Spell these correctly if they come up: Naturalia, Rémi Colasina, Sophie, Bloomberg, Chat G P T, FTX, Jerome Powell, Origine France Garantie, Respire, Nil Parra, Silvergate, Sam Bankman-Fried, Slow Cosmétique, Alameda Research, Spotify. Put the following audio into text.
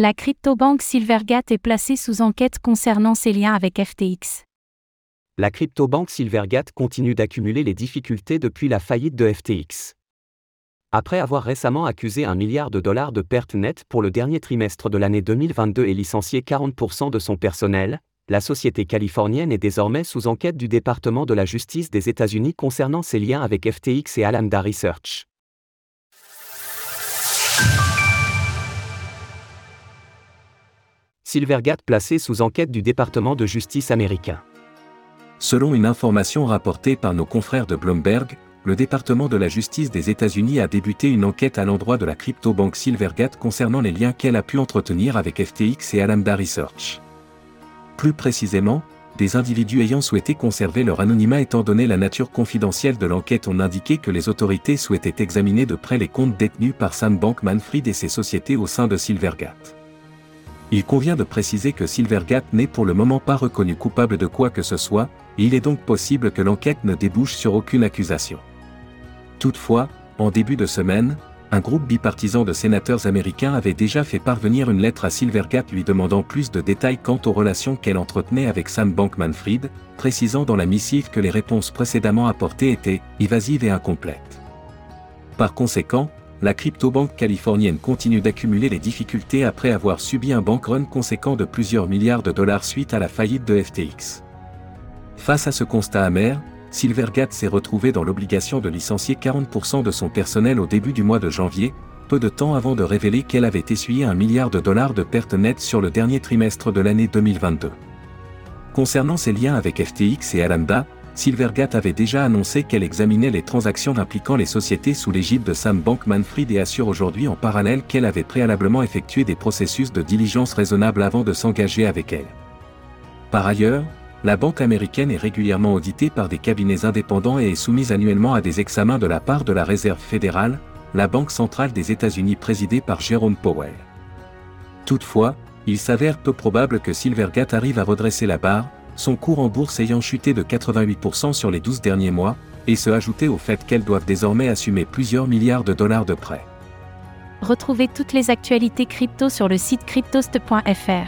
La cryptobanque Silvergate est placée sous enquête concernant ses liens avec FTX. La cryptobanque Silvergate continue d'accumuler les difficultés depuis la faillite de FTX. Après avoir récemment accusé $1 milliard de pertes nettes pour le dernier trimestre de l'année 2022 et licencié 40% de son personnel, la société californienne est désormais sous enquête du département de la justice des États-Unis concernant ses liens avec FTX et Alameda Research. Silvergate placée sous enquête du département de justice américain. Selon une information rapportée par nos confrères de Bloomberg, le département de la justice des États-Unis a débuté une enquête à l'endroit de la cryptobanque Silvergate concernant les liens qu'elle a pu entretenir avec FTX et Alameda Research. Plus précisément, des individus ayant souhaité conserver leur anonymat étant donné la nature confidentielle de l'enquête ont indiqué que les autorités souhaitaient examiner de près les comptes détenus par Sam Bankman-Fried et ses sociétés au sein de Silvergate. Il convient de préciser que Silvergate n'est pour le moment pas reconnu coupable de quoi que ce soit, et il est donc possible que l'enquête ne débouche sur aucune accusation. Toutefois, en début de semaine, un groupe bipartisan de sénateurs américains avait déjà fait parvenir une lettre à Silvergate lui demandant plus de détails quant aux relations qu'elle entretenait avec Sam Bankman-Fried, précisant dans la missive que les réponses précédemment apportées étaient « évasives et incomplètes ». Par conséquent, la cryptobanque californienne continue d'accumuler les difficultés après avoir subi un bank run conséquent de plusieurs milliards de dollars suite à la faillite de FTX. Face à ce constat amer, Silvergate s'est retrouvé dans l'obligation de licencier 40% de son personnel au début du mois de janvier, peu de temps avant de révéler qu'elle avait essuyé $1 milliard de pertes nettes sur le dernier trimestre de l'année 2022. Concernant ses liens avec FTX et Alameda, Silvergate avait déjà annoncé qu'elle examinait les transactions impliquant les sociétés sous l'égide de Sam Bankman-Fried et assure aujourd'hui en parallèle qu'elle avait préalablement effectué des processus de diligence raisonnables avant de s'engager avec elle. Par ailleurs, la banque américaine est régulièrement auditée par des cabinets indépendants et est soumise annuellement à des examens de la part de la Réserve fédérale, la banque centrale des États-Unis présidée par Jerome Powell. Toutefois, il s'avère peu probable que Silvergate arrive à redresser la barre, son cours en bourse ayant chuté de 88% sur les 12 derniers mois, et se ajouter au fait qu'elles doivent désormais assumer plusieurs milliards de dollars de prêts. Retrouvez toutes les actualités crypto sur le site cryptost.fr.